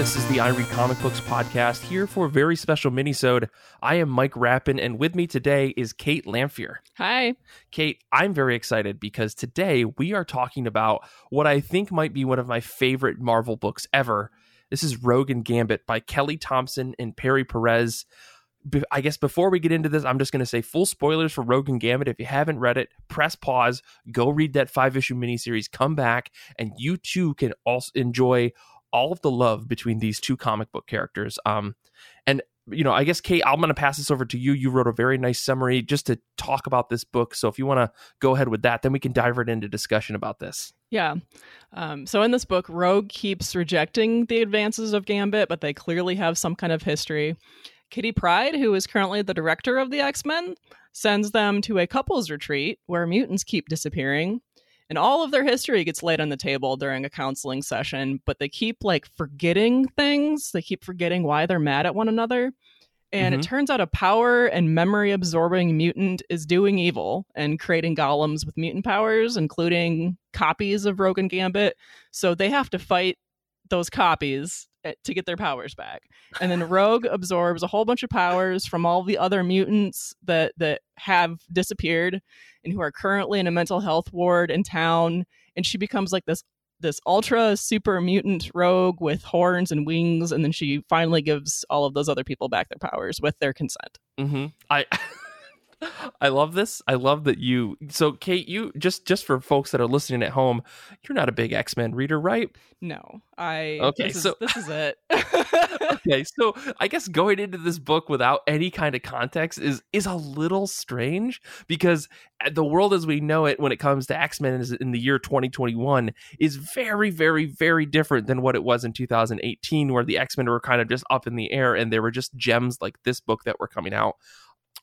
This is the I Read Comic Books podcast, here for a very special minisode. I am Mike Rappin, and with me today is Kate Lamphier. Hi. Kate, I'm very excited because today we are talking about what I think might be one of my favorite Marvel books ever. This is Rogue and Gambit by Kelly Thompson and Perry Perez. I guess before we get into this, I'm just going to say full spoilers for Rogue and Gambit. If you haven't read it, press pause, go read that 5-issue miniseries, come back, and you too can also enjoy all of the love between these two comic book characters. And, you know, I guess, Kate, I'm going to pass this over to you. You wrote a very nice summary just to talk about this book. So if you want to go ahead with that, then we can dive right into discussion about this. Yeah. So in this book, Rogue keeps rejecting the advances of Gambit, but they clearly have some kind of history. Kitty Pryde, who is currently the director of the X-Men, sends them to a couples retreat where mutants keep disappearing. And all of their history gets laid on the table during a counseling session, but they keep forgetting things. They keep forgetting why they're mad at one another. And It turns out a power and memory absorbing mutant is doing evil and creating golems with mutant powers, including copies of Rogue and Gambit. So they have to fight those copies to get their powers back. And then Rogue absorbs a whole bunch of powers from all the other mutants that have disappeared and who are currently in a mental health ward in town. And she becomes this ultra super mutant rogue with horns and wings. And then she finally gives all of those other people back their powers with their consent. Mm-hmm. I love this. I love that you... So, Kate, you just for folks that are listening at home, you're not a big X-Men reader, right? No. This is it. Okay, so I guess going into this book without any kind of context is a little strange, because the world as we know it when it comes to X-Men in the year 2021 is very, very, very different than what it was in 2018, where the X-Men were kind of just up in the air and there were just gems like this book that were coming out.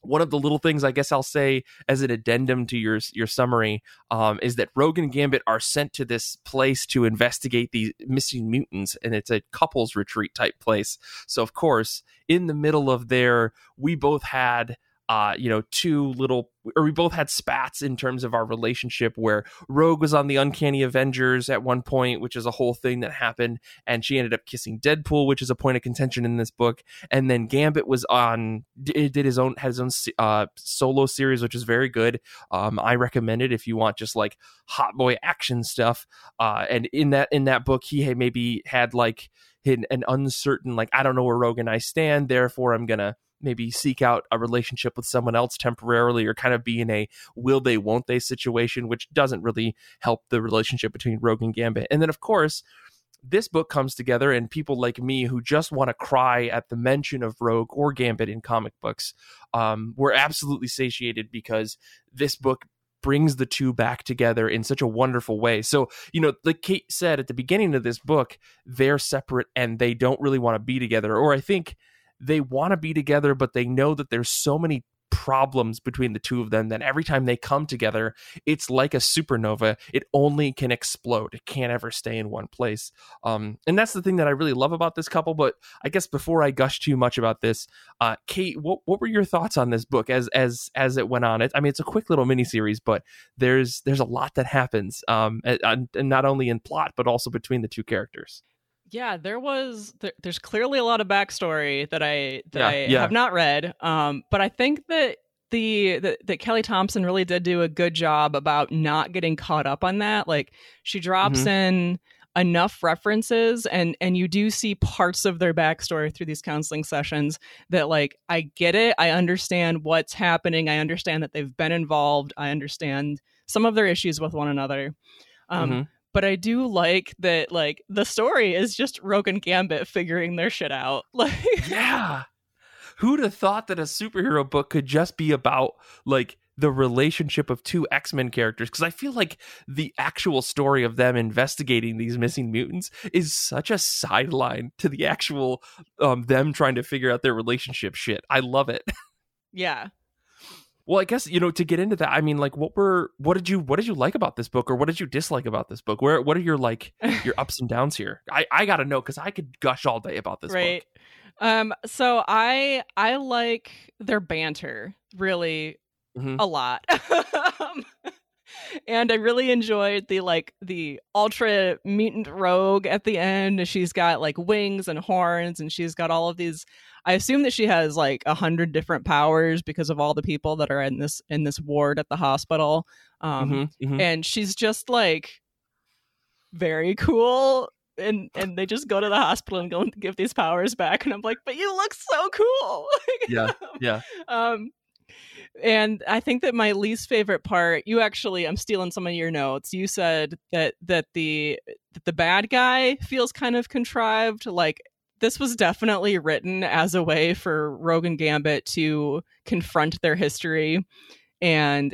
One of the little things I guess I'll say as an addendum to your summary is that Rogue and Gambit are sent to this place to investigate these missing mutants, and it's a couples retreat type place. So, of course, in the middle of there, we both had... we both had spats in terms of our relationship, where Rogue was on the Uncanny Avengers at one point, which is a whole thing that happened, and she ended up kissing Deadpool, which is a point of contention in this book. And then Gambit was had his own solo series, which is very good. I recommend it if you want just hot boy action stuff. And in that book, he had maybe had an uncertain I don't know where Rogue and I stand, therefore I'm gonna maybe seek out a relationship with someone else temporarily, or kind of be in a will they, won't they situation, which doesn't really help the relationship between Rogue and Gambit. And then, of course, this book comes together, and people like me who just want to cry at the mention of Rogue or Gambit in comic books were absolutely satiated, because this book brings the two back together in such a wonderful way. So, you know, like Kate said at the beginning of this book, they're separate and they don't really want to be together. Or I think they want to be together, but they know that there's so many problems between the two of them that every time they come together, it's like a supernova. It only can explode. It can't ever stay in one place. And that's the thing that I really love about this couple. But I guess before I gush too much about this, Kate, what were your thoughts on this book as it went on? It's a quick little miniseries, but there's a lot that happens, and not only in plot, but also between the two characters. Yeah, there's clearly a lot of backstory that I have not read. But I think that that Kelly Thompson really did do a good job about not getting caught up on that. She drops in enough references, and you do see parts of their backstory through these counseling sessions that I get it. I understand what's happening. I understand that they've been involved. I understand some of their issues with one another. But I do like that, the story is just Rogue and Gambit figuring their shit out. Yeah. Who'd have thought that a superhero book could just be about, the relationship of two X-Men characters? Because I feel like the actual story of them investigating these missing mutants is such a sideline to the actual them trying to figure out their relationship shit. I love it. Yeah. Well, I guess, to get into that, I mean, what did you like about this book, or what did you dislike about this book? What are your your ups and downs here? I gotta know, because I could gush all day about this book. Right. So I like their banter really a lot. And I really enjoyed the ultra mutant Rogue at the end. She's got like wings and horns, and she's got all of these. I assume that she has 100 different powers because of all the people that are in this ward at the hospital. And she's just very cool. And they just go to the hospital and go and give these powers back. And I'm like, but you look so cool. Yeah. And I think that my least favorite part, I'm stealing some of your notes. You said that the bad guy feels kind of contrived. This was definitely written as a way for Rogue and Gambit to confront their history and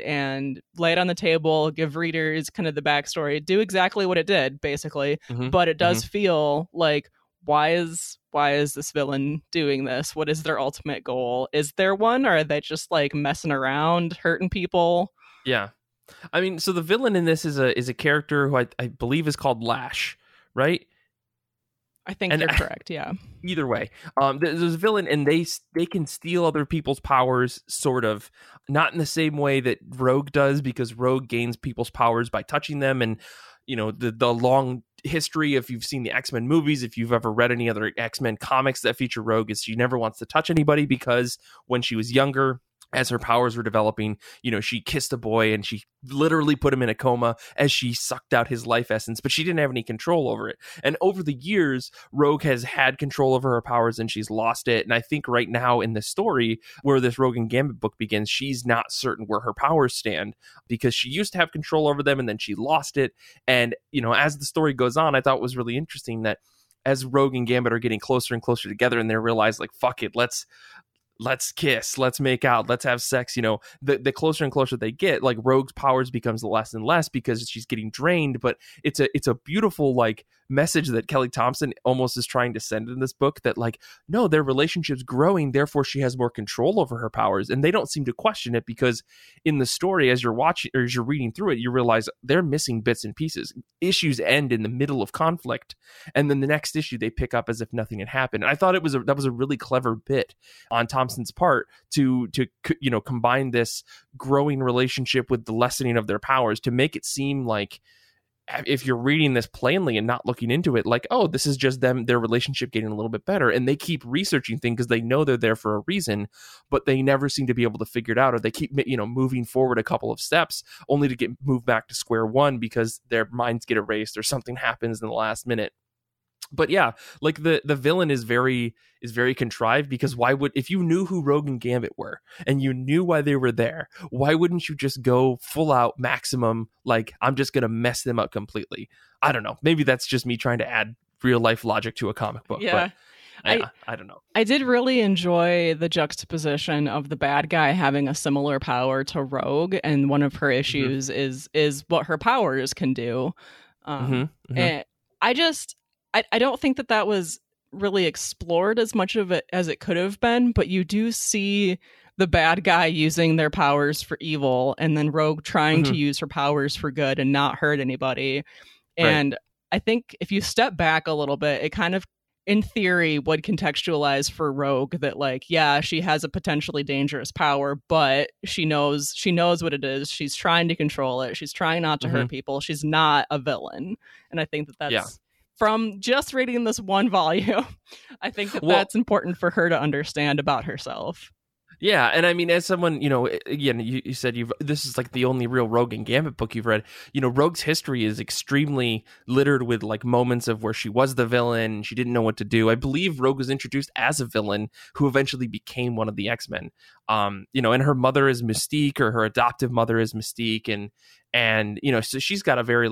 lay it on the table, give readers kind of the backstory, do exactly what it did, basically. But it does feel like, why is this villain doing this? What is their ultimate goal? Is there one, or are they just messing around, hurting people? Yeah. I mean, so the villain in this is a character who I believe is called Lash, right? I think you're correct, yeah. Either way, there's a villain, and they can steal other people's powers, sort of. Not in the same way that Rogue does, because Rogue gains people's powers by touching them, and the long history, if you've seen the X-Men movies, if you've ever read any other X-Men comics that feature Rogue, is she never wants to touch anybody, because when she was younger, as her powers were developing, she kissed a boy and she literally put him in a coma as she sucked out his life essence, but she didn't have any control over it. And over the years, Rogue has had control over her powers and she's lost it. And I think right now in the story where this Rogue and Gambit book begins, she's not certain where her powers stand because she used to have control over them and then she lost it. And, as the story goes on, I thought it was really interesting that as Rogue and Gambit are getting closer and closer together and they realize, fuck it, let's kiss, let's make out, let's have sex, the closer and closer they get, Rogue's powers becomes less and less because she's getting drained. But it's a beautiful message that Kelly Thompson almost is trying to send in this book, that no, their relationship's growing, therefore she has more control over her powers, and they don't seem to question it, because in the story, as you're watching or as you're reading through it, you realize they're missing bits and pieces. Issues end in the middle of conflict, and then the next issue they pick up as if nothing had happened. And I thought that was a really clever bit on Thompson's part to combine this growing relationship with the lessening of their powers to make it seem like, if you're reading this plainly and not looking into it, this is just them, their relationship getting a little bit better, and they keep researching things because they know they're there for a reason, but they never seem to be able to figure it out, or they keep moving forward a couple of steps only to get moved back to square one because their minds get erased or something happens in the last minute. But yeah, the villain is very contrived, because why would, if you knew who Rogue and Gambit were and you knew why they were there, why wouldn't you just go full out maximum? I'm just going to mess them up completely. I don't know. Maybe that's just me trying to add real life logic to a comic book. Yeah. But I don't know. I did really enjoy the juxtaposition of the bad guy having a similar power to Rogue. And one of her issues is what her powers can do. And I don't think that was really explored as much of it as it could have been, but you do see the bad guy using their powers for evil, and then Rogue trying to use her powers for good and not hurt anybody. And I think if you step back a little bit, it kind of, in theory, would contextualize for Rogue that, she has a potentially dangerous power, but she knows what it is. She's trying to control it. She's trying not to hurt people. She's not a villain. And I think that's... Yeah. From just reading this one volume, I think that's important for her to understand about herself. Yeah, and I mean, as someone, again, you said this is the only real Rogue and Gambit book you've read. Rogue's history is extremely littered with moments of where she was the villain, she didn't know what to do. I believe Rogue was introduced as a villain who eventually became one of the X-Men. And her mother is Mystique, or her adoptive mother is Mystique, and so she's got a very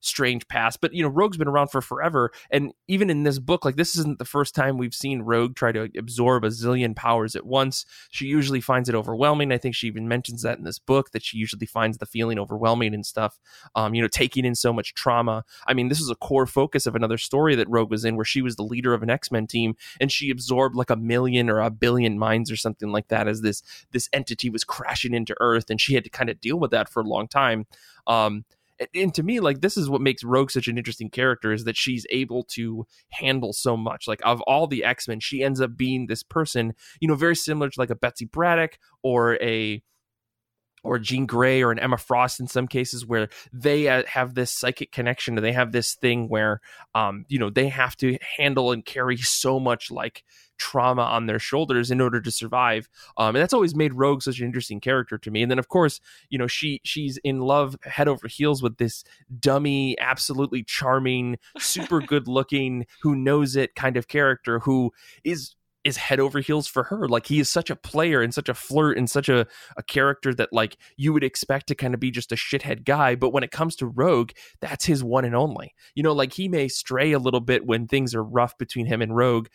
strange past. But Rogue's been around for forever, and even in this book, this isn't the first time we've seen Rogue try to absorb a zillion powers at once. She usually finds it overwhelming. I think she even mentions that in this book, that she usually finds the feeling overwhelming and stuff. Taking in so much trauma. I mean, this is a core focus of another story that Rogue was in, where she was the leader of an X-Men team, and she absorbed 1 million or 1 billion minds or something like that as this entity was crashing into Earth, and she had to kind of deal with that for a long time. And to me, this is what makes Rogue such an interesting character, is that she's able to handle so much. Of all the X-Men, she ends up being this person, very similar to a Betsy Braddock or a or Jean Grey or an Emma Frost in some cases, where they have this psychic connection, and they have this thing where, you know, they have to handle and carry so much like trauma on their shoulders in order to survive. And that's always made Rogue such an interesting character to me. And then, of course, you know, she's in love head over heels with this dummy, absolutely charming, super good looking, who knows it kind of character who is head over heels for her. Like, he is such a player and such a flirt and such a character that, like, you would expect to kind of be just a shithead guy. But when it comes to Rogue, that's his one and only. You know, like, he may stray a little bit when things are rough between him and Rogue,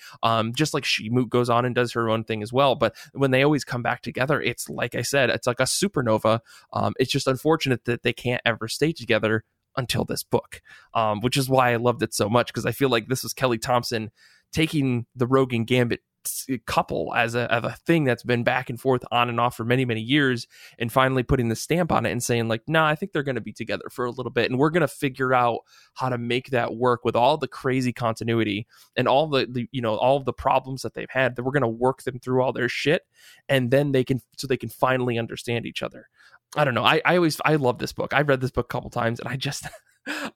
just like she goes on and does her own thing as well. But when they always come back together, it's like I said, it's like a supernova. It's just unfortunate that they can't ever stay together until this book, which is why I loved it so much, because I feel like this was Kelly Thompson taking the Rogue and Gambit couple as a thing that's been back and forth on and off for many, many years, and finally putting the stamp on it and saying, like, nah, I think they're going to be together for a little bit, and we're going to figure out how to make that work with all the crazy continuity and all the you know, all of the problems that they've had, that we're going to work them through all their shit, and then they can finally understand each other. I don't know. I love this book. I've read this book a couple times, and I just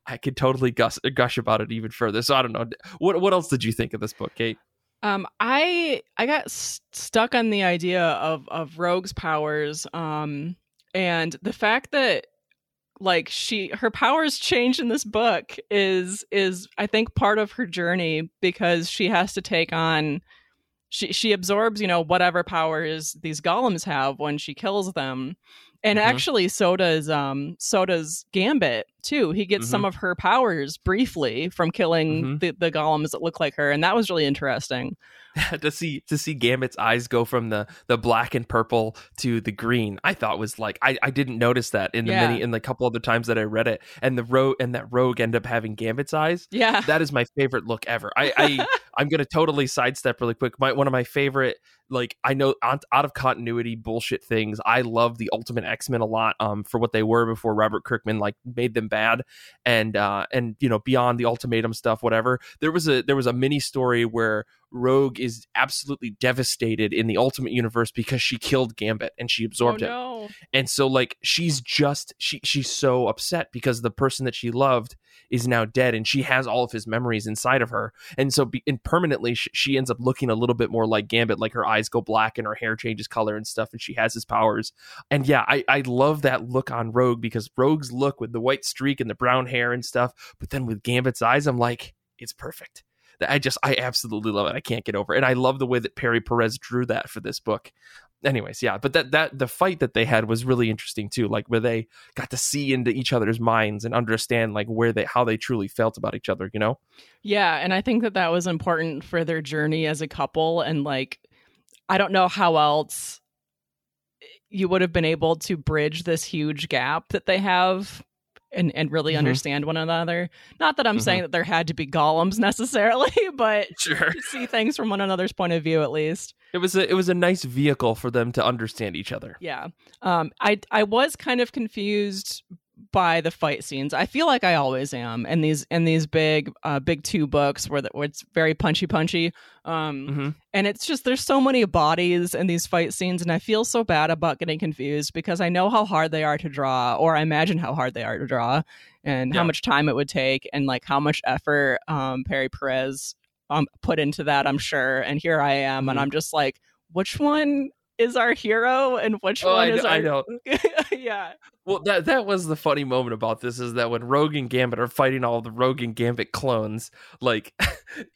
I could totally gush about it even further. So I don't know. What else did you think of this book, Kate? I got stuck on the idea of Rogue's powers, and the fact that, like, her powers change in this book is I think part of her journey, because she has to take on, she absorbs, you know, whatever powers these golems have when she kills them, and mm-hmm. actually so does Gambit too. He gets mm-hmm. some of her powers briefly from killing mm-hmm. the golems that look like her, and that was really interesting. to see Gambit's eyes go from the black and purple to the green, I thought was like, I didn't notice that in the yeah. in the couple other times that I read it, and that Rogue end up having Gambit's eyes. Yeah, that is my favorite look ever. I'm gonna totally sidestep really quick. One of my favorite, like, I know out of continuity bullshit things. I love the Ultimate X-Men a lot for what they were before Robert Kirkman like made them bad, and you know, beyond the ultimatum stuff, whatever. There was a mini story where Rogue is absolutely devastated in the Ultimate Universe because she killed Gambit and she absorbed him. No. And so, like, she's so upset because the person that she loved is now dead, and she has all of his memories inside of her. And so permanently she ends up looking a little bit more like Gambit, like her eyes go black and her hair changes color and stuff, and she has his powers. And yeah, I love that look on Rogue, because Rogue's look with the white streak and the brown hair and stuff, but then with Gambit's eyes, I'm like, it's perfect. I absolutely love it. I can't get over it. And I love the way that Perry Perez drew that for this book. Anyways, yeah, but that the fight that they had was really interesting too, like where they got to see into each other's minds and understand like how they truly felt about each other, you know? Yeah, and I think that was important for their journey as a couple, and like, I don't know how else you would have been able to bridge this huge gap that they have and really mm-hmm. understand one another. Not that I'm mm-hmm. saying that there had to be golems necessarily, but sure. see things from one another's point of view, at least. It was a nice vehicle for them to understand each other. Yeah. I was kind of confused by the fight scenes. I feel like I always am in these big two books where it's very punchy. Mm-hmm. And it's just, there's so many bodies in these fight scenes, and I feel so bad about getting confused because I know how hard they are to draw, or I imagine how hard they are to draw, and how much time it would take, and like how much effort Perry Perez put into that, I'm sure. And here I am mm-hmm. and I'm just like, which one is our hero and which one is our... I know. Yeah. Well, that was the funny moment about this, is that when Rogue and Gambit are fighting all the Rogue and Gambit clones, like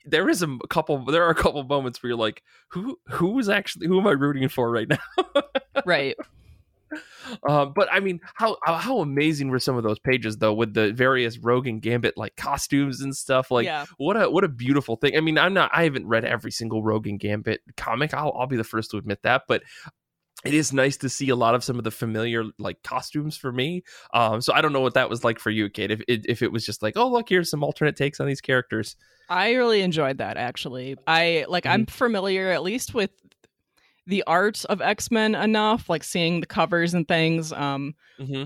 there are a couple moments where you're like, who am I rooting for right now? Right. But I mean, how amazing were some of those pages though, with the various Rogue and Gambit like costumes and stuff. Like, yeah. what a beautiful thing. I mean, I haven't read every single Rogue and Gambit comic. I'll be the first to admit that, but it is nice to see a lot of some of the familiar like costumes for me. So I don't know what that was like for you, Kate. If it was just like, oh look, here's some alternate takes on these characters. I really enjoyed that actually. I'm familiar at least with the art of X-Men enough, like seeing the covers and things. Mm-hmm.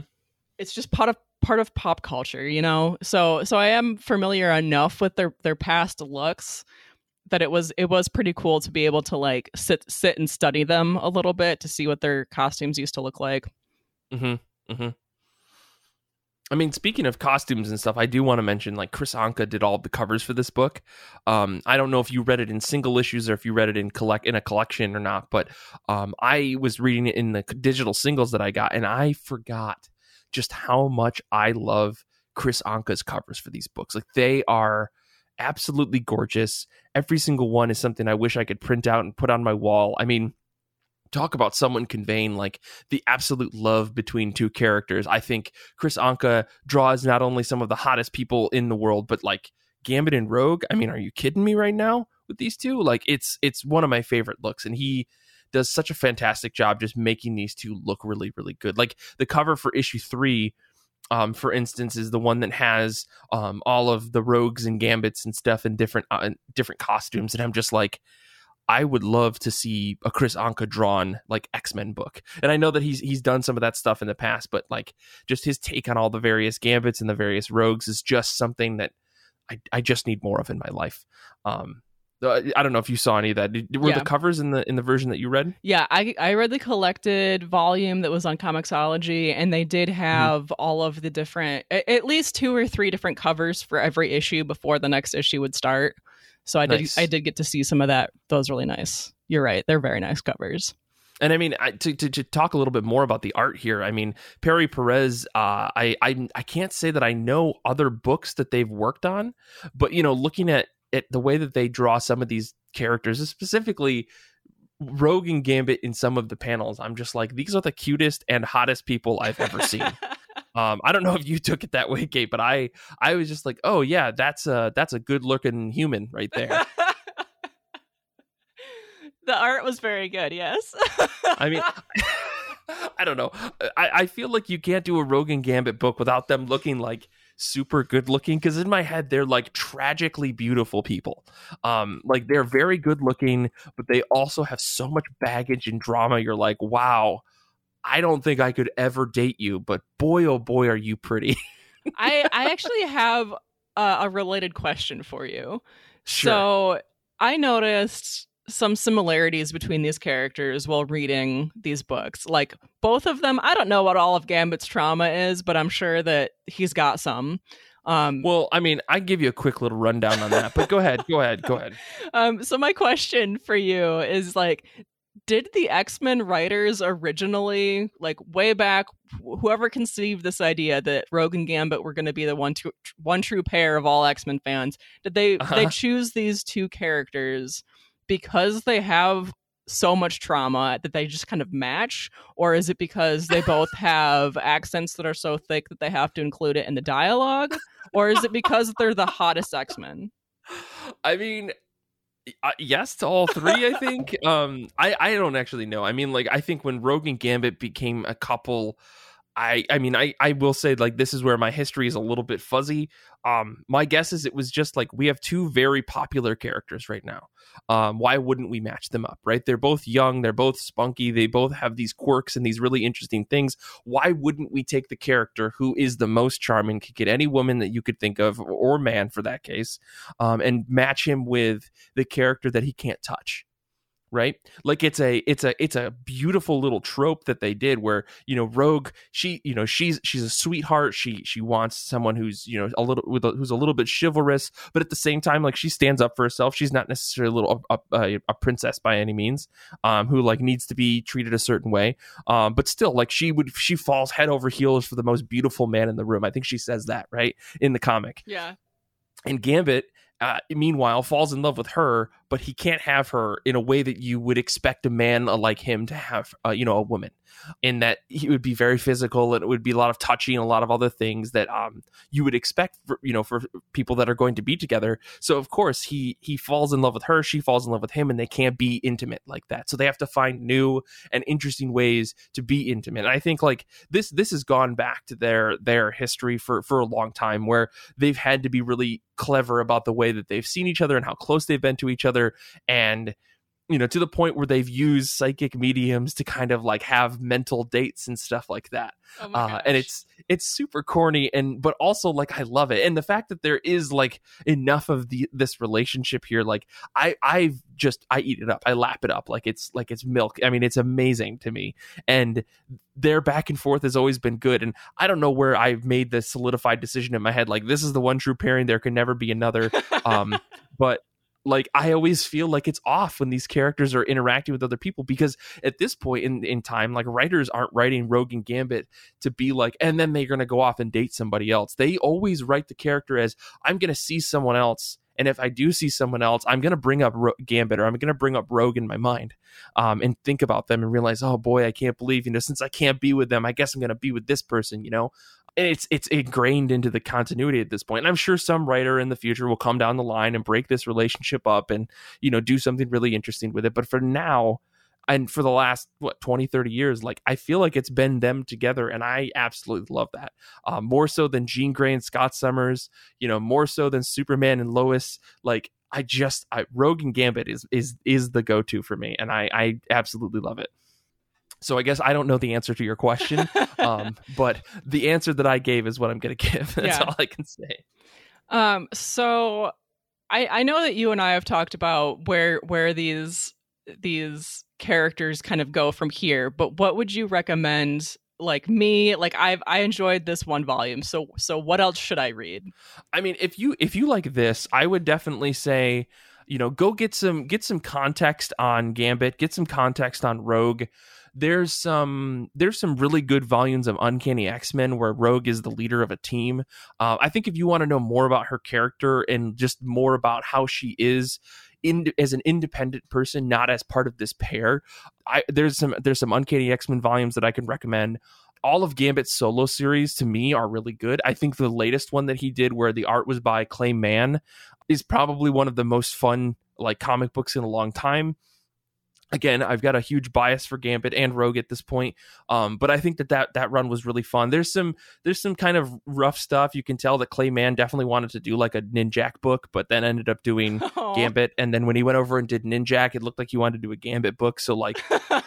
It's just part of pop culture, you know? So I am familiar enough with their past looks that it was pretty cool to be able to like sit and study them a little bit to see what their costumes used to look like. Mm-hmm. Mm-hmm. I mean, speaking of costumes and stuff, I do want to mention, like, Chris Anka did all the covers for this book. I don't know if you read it in single issues or if you read it in a collection or not, but I was reading it in the digital singles that I got, and I forgot just how much I love Chris Anka's covers for these books. Like, they are absolutely gorgeous. Every single one is something I wish I could print out and put on my wall. I mean, talk about someone conveying like the absolute love between two characters. I think Chris Anka draws not only some of the hottest people in the world, but like Gambit and Rogue. I mean, are you kidding me right now with these two? Like, it's one of my favorite looks, and he does such a fantastic job just making these two look really, really good. Like the cover for issue 3, for instance, is the one that has all of the Rogues and Gambits and stuff in different costumes, and I'm just like, I would love to see a Chris Anka drawn like X-Men book. And I know that he's done some of that stuff in the past, but like just his take on all the various Gambits and the various Rogues is just something that I just need more of in my life. I don't know if you saw any of that. Were the covers in the version that you read? Yeah, I read the collected volume that was on Comixology, and they did have all of the different, at least 2 or 3 different covers for every issue before the next issue would start. So I did get to see some of that. Those really nice. You're right. They're very nice covers. And I mean, to talk a little bit more about the art here, I mean, Perry Perez, I can't say that I know other books that they've worked on, but, you know, looking at the way that they draw some of these characters, specifically Rogue and Gambit in some of the panels, I'm just like, these are the cutest and hottest people I've ever seen. I don't know if you took it that way, Kate, but I was just like, oh yeah, that's a good looking human right there. The art was very good. Yes. I mean, I don't know. I feel like you can't do a Rogue and Gambit book without them looking like super good looking, because in my head they're like tragically beautiful people. Like they're very good looking, but they also have so much baggage and drama. You're like, wow, I don't think I could ever date you, but boy, oh boy, are you pretty. I actually have a related question for you. Sure. So I noticed some similarities between these characters while reading these books. Like both of them, I don't know what all of Gambit's trauma is, but I'm sure that he's got some. Well, I mean, I give you a quick little rundown on that, but go ahead. So my question for you is like, did the X-Men writers originally, like way back, whoever conceived this idea that Rogue and Gambit were going to be the one true pair of all X-Men fans, did they choose these two characters because they have so much trauma that they just kind of match? Or is it because they both have accents that are so thick that they have to include it in the dialogue? Or is it because they're the hottest X-Men? I mean, yes to all three, I think. I don't actually know. I mean, like, I think when Rogue and Gambit became a couple, I mean, I will say, like, this is where my history is a little bit fuzzy. My guess is it was just like, we have two very popular characters right now. Why wouldn't we match them up, right? They're both young, they're both spunky, they both have these quirks and these really interesting things. Why wouldn't we take the character who is the most charming, could get any woman that you could think of, or man for that case, and match him with the character that he can't touch? Right? Like it's a beautiful little trope that they did where, you know, Rogue, she's a sweetheart. She wants someone who's, you know, who's a little bit chivalrous, but at the same time, like, she stands up for herself. She's not necessarily a princess by any means, who like needs to be treated a certain way. But still, like, she falls head over heels for the most beautiful man in the room. I think she says that right in the comic. Yeah. And Gambit, meanwhile, falls in love with her, but he can't have her in a way that you would expect a man like him to have, you know, a woman, in that he would be very physical and it would be a lot of touching and a lot of other things that you would expect, for people that are going to be together. So, of course, he falls in love with her. She falls in love with him, and they can't be intimate like that. So they have to find new and interesting ways to be intimate. And I think like this has gone back to their history for a long time, where they've had to be really clever about the way that they've seen each other and how close they've been to each other. And you know, to the point where they've used psychic mediums to kind of like have mental dates and stuff like that. Oh my gosh. And it's super corny, and but also like I love it. And the fact that there is like enough of this relationship here, like I eat it up. I lap it up like it's milk. I mean, it's amazing to me. And their back and forth has always been good. And I don't know where I've made this solidified decision in my head, like this is the one true pairing, there can never be another. But like I always feel like it's off when these characters are interacting with other people, because at this point in time, like writers aren't writing Rogue and Gambit to be like, and then they're going to go off and date somebody else. They always write the character as, I'm going to see someone else, and if I do see someone else, I'm going to bring up Gambit, or I'm going to bring up Rogue in my mind, and think about them and realize, oh boy, I can't believe, you know, since I can't be with them, I guess I'm going to be with this person, you know. And it's ingrained into the continuity at this point. And I'm sure some writer in the future will come down the line and break this relationship up and, you know, do something really interesting with it. But for now, and for the last, 20, 30 years, like I feel like it's been them together. And I absolutely love that. More so than Jean Grey and Scott Summers, you know, more so than Superman and Lois. Like Rogue and Gambit is the go-to for me. And I absolutely love it. So I guess I don't know the answer to your question, but the answer that I gave is what I'm going to give. That's all I can say. So I know that you and I have talked about where these characters kind of go from here, but what would you recommend? Like me, like I enjoyed this one volume. So what else should I read? I mean, if you like this, I would definitely say, you know, go get some context on Gambit, get some context on Rogue. There's some really good volumes of Uncanny X-Men where Rogue is the leader of a team. I think if you want to know more about her character and just more about how she is as an independent person, not as part of this pair, there's some Uncanny X-Men volumes that I can recommend. All of Gambit's solo series to me are really good. I think the latest one that he did, where the art was by Clay Mann, is probably one of the most fun like comic books in a long time. Again, I've got a huge bias for Gambit and Rogue at this point, but I think that run was really fun. There's some kind of rough stuff. You can tell that Clay Mann definitely wanted to do like a Ninjak book, but then ended up doing Gambit. And then when he went over and did Ninjak, it looked like he wanted to do a Gambit book. So like,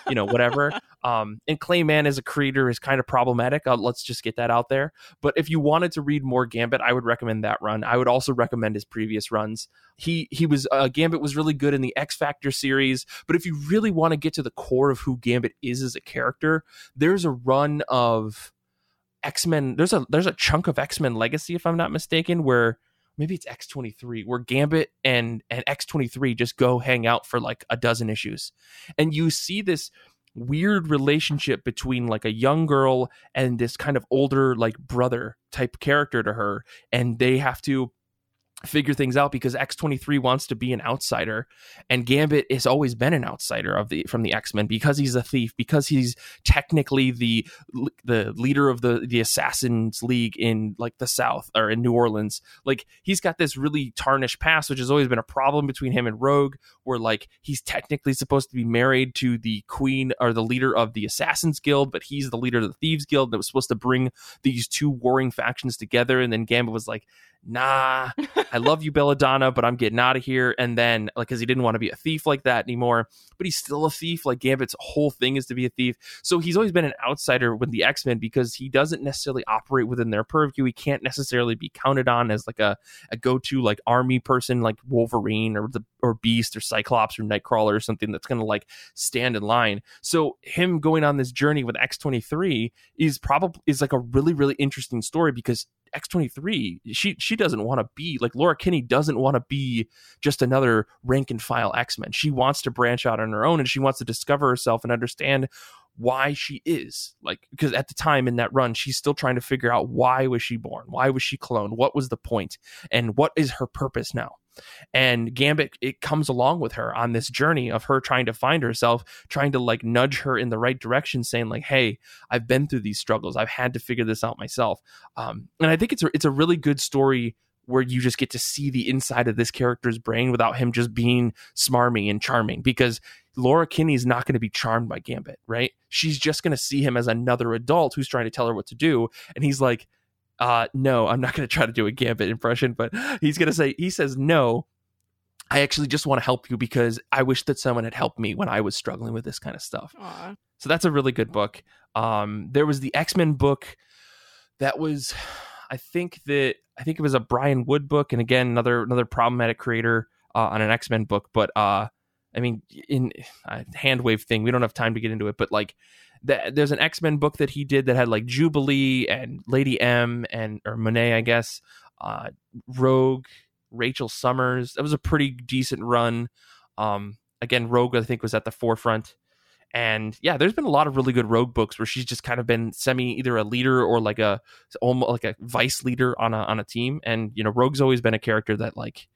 you know, whatever. And Clay Mann as a creator is kind of problematic. Let's just get that out there. But if you wanted to read more Gambit, I would recommend that run. I would also recommend his previous runs. Gambit was really good in the X-Factor series, but if you really want to get to the core of who Gambit is as a character, there's a run of X-Men, there's a chunk of X-Men Legacy, if I'm not mistaken, where maybe it's X-23, where Gambit and X-23 just go hang out for like a dozen issues, and you see this weird relationship between like a young girl and this kind of older like brother type character to her, and they have to figure things out because X-23 wants to be an outsider, and Gambit has always been an outsider from the X-Men because he's a thief, because he's technically the leader of the Assassin's League in like the South or in New Orleans. Like he's got this really tarnished past, which has always been a problem between him and Rogue, where like he's technically supposed to be married to the queen or the leader of the Assassin's Guild, but he's the leader of the Thieves Guild that was supposed to bring these two warring factions together. And then Gambit was like, nah, I love you, Belladonna, but I'm getting out of here. And then, like, because he didn't want to be a thief like that anymore, but he's still a thief. Like, Gambit's whole thing is to be a thief. So he's always been an outsider with the X-Men because he doesn't necessarily operate within their purview. He can't necessarily be counted on as, like, a go-to, like, army person like Wolverine or Beast or Cyclops or Nightcrawler or something that's going to, like, stand in line. So him going on this journey with X-23 is like, a really, really interesting story because X-23, she doesn't want to be like Laura Kinney doesn't want to be just another rank and file X-Men. She wants to branch out on her own, and she wants to discover herself and understand why she is like, because at the time in that run, she's still trying to figure out, why was she born? Why was she cloned? What was the point? And what is her purpose now? And Gambit, it comes along with her on this journey of her trying to find herself, trying to like nudge her in the right direction, saying like, hey, I've been through these struggles, I've had to figure this out myself. And I think it's a really good story where you just get to see the inside of this character's brain without him just being smarmy and charming, because Laura Kinney is not going to be charmed by Gambit, right? She's just going to see him as another adult who's trying to tell her what to do, and he's like, no, I'm not going to try to do a Gambit impression, but he says, no, I actually just want to help you because I wish that someone had helped me when I was struggling with this kind of stuff. Aww. So that's a really good book. There was the X-Men book that was, I think it was a Brian Wood book. And again, another problematic creator on an X-Men book. But I mean, in a hand wave thing, we don't have time to get into it, but like there's an X-Men book that he did that had like Jubilee and Lady M or Monet, I guess, Rogue, Rachel Summers. That was a pretty decent run. Again, Rogue, I think, was at the forefront. And yeah, there's been a lot of really good Rogue books where she's just kind of been either a leader or like almost like a vice leader on a team. And, you know, Rogue's always been a character that like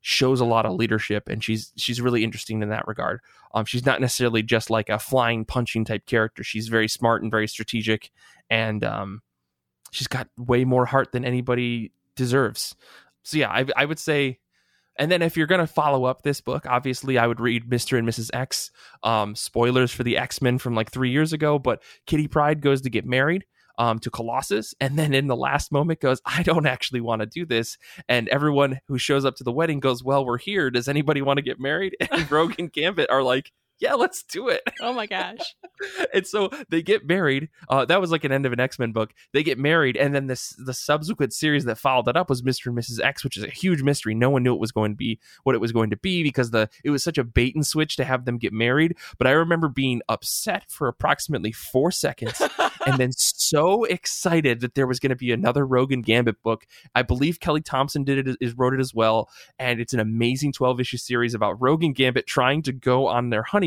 shows a lot of leadership, and she's really interesting in that regard. She's not necessarily just like a flying, punching type character. She's very smart and very strategic, and she's got way more heart than anybody deserves. So yeah, I would say. And then if you're going to follow up this book, obviously I would read Mr. and Mrs. X, spoilers for the X-Men from like 3 years ago, but Kitty Pryde goes to get married to Colossus. And then in the last moment goes, I don't actually want to do this. And everyone who shows up to the wedding goes, well, we're here. Does anybody want to get married? And Rogue and Gambit are like, yeah, let's do it. Oh my gosh. And so they get married. That was like an end of an X-Men book. They get married, and then the subsequent series that followed that up was Mr. and Mrs. X, which is a huge mystery. No one knew what it was going to be because it was such a bait and switch to have them get married. But I remember being upset for approximately 4 seconds and then so excited that there was going to be another Rogue and Gambit book. I believe Kelly Thompson wrote it as well, and it's an amazing 12-issue series about Rogue and Gambit trying to go on their honeymoon.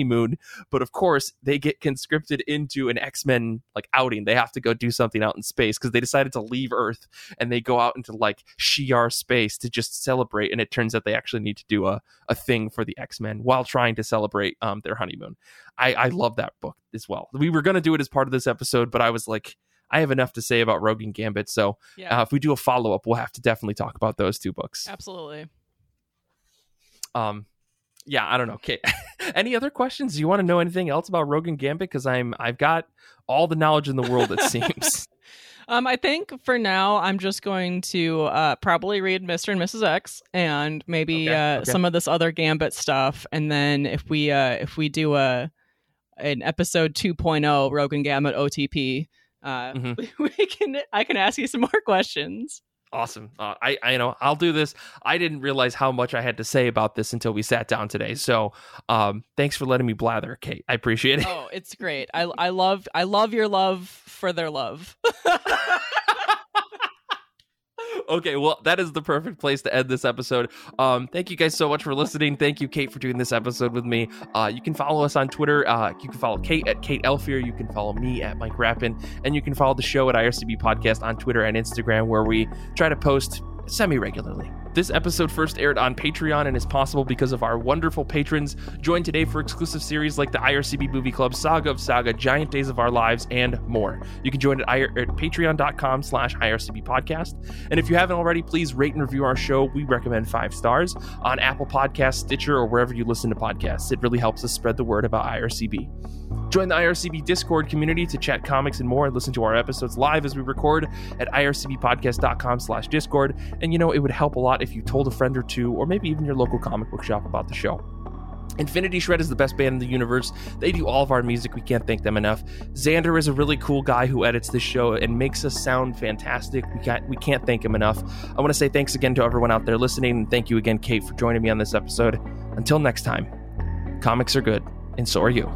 But of course they get conscripted into an X-Men like outing. They have to go do something out in space because they decided to leave Earth, and they go out into like Shi'ar space to just celebrate. And it turns out they actually need to do a thing for the X-Men while trying to celebrate their honeymoon. I love that book as well. We were going to do it as part of this episode, but I was like, I have enough to say about Rogue and Gambit. So yeah. If we do a follow-up, we'll have to definitely talk about those two books. Absolutely. Yeah, I don't know. Okay. Any other questions? Do you want to know anything else about Rogue and Gambit? Because I've got all the knowledge in the world, it seems. I think for now, I'm just going to probably read Mr. and Mrs. X and maybe okay. some of this other Gambit stuff. And then if we do an episode 2.0 Rogue and Gambit OTP, mm-hmm. I can ask you some more questions. Awesome. I know I'll do this. I didn't realize how much I had to say about this until we sat down today. So thanks for letting me blather, Kate. I appreciate it. Oh, it's great. I love your love for their love. Okay, well, that is the perfect place to end this episode. Thank you guys so much for listening. Thank you, Kate, for doing this episode with me. You can follow us on Twitter. You can follow Kate at Kate Elfier. You can follow me at Mike Rappin. And you can follow the show at IRCB Podcast on Twitter and Instagram, where we try to post semi-regularly. This episode first aired on Patreon and is possible because of our wonderful patrons. Join today for exclusive series like the IRCB Movie Club, Saga of Saga, Giant Days of Our Lives, and more. You can join at patreon.com/IRCB podcast. And if you haven't already, please rate and review our show. We recommend 5 stars on Apple Podcasts, Stitcher, or wherever you listen to podcasts. It really helps us spread the word about IRCB. Join the IRCB Discord community to chat comics and more, and listen to our episodes live as we record at ircbpodcast.com/Discord. And you know, it would help a lot if you told a friend or two, or maybe even your local comic book shop about the show. Infinity Shred is the best band in the universe. They do all of our music. We can't thank them enough. Xander is a really cool guy who edits this show and makes us sound fantastic. We can't thank him enough. I want to say thanks again to everyone out there listening, and thank you again, Kate, for joining me on this episode. Until next time, comics are good, and so are you.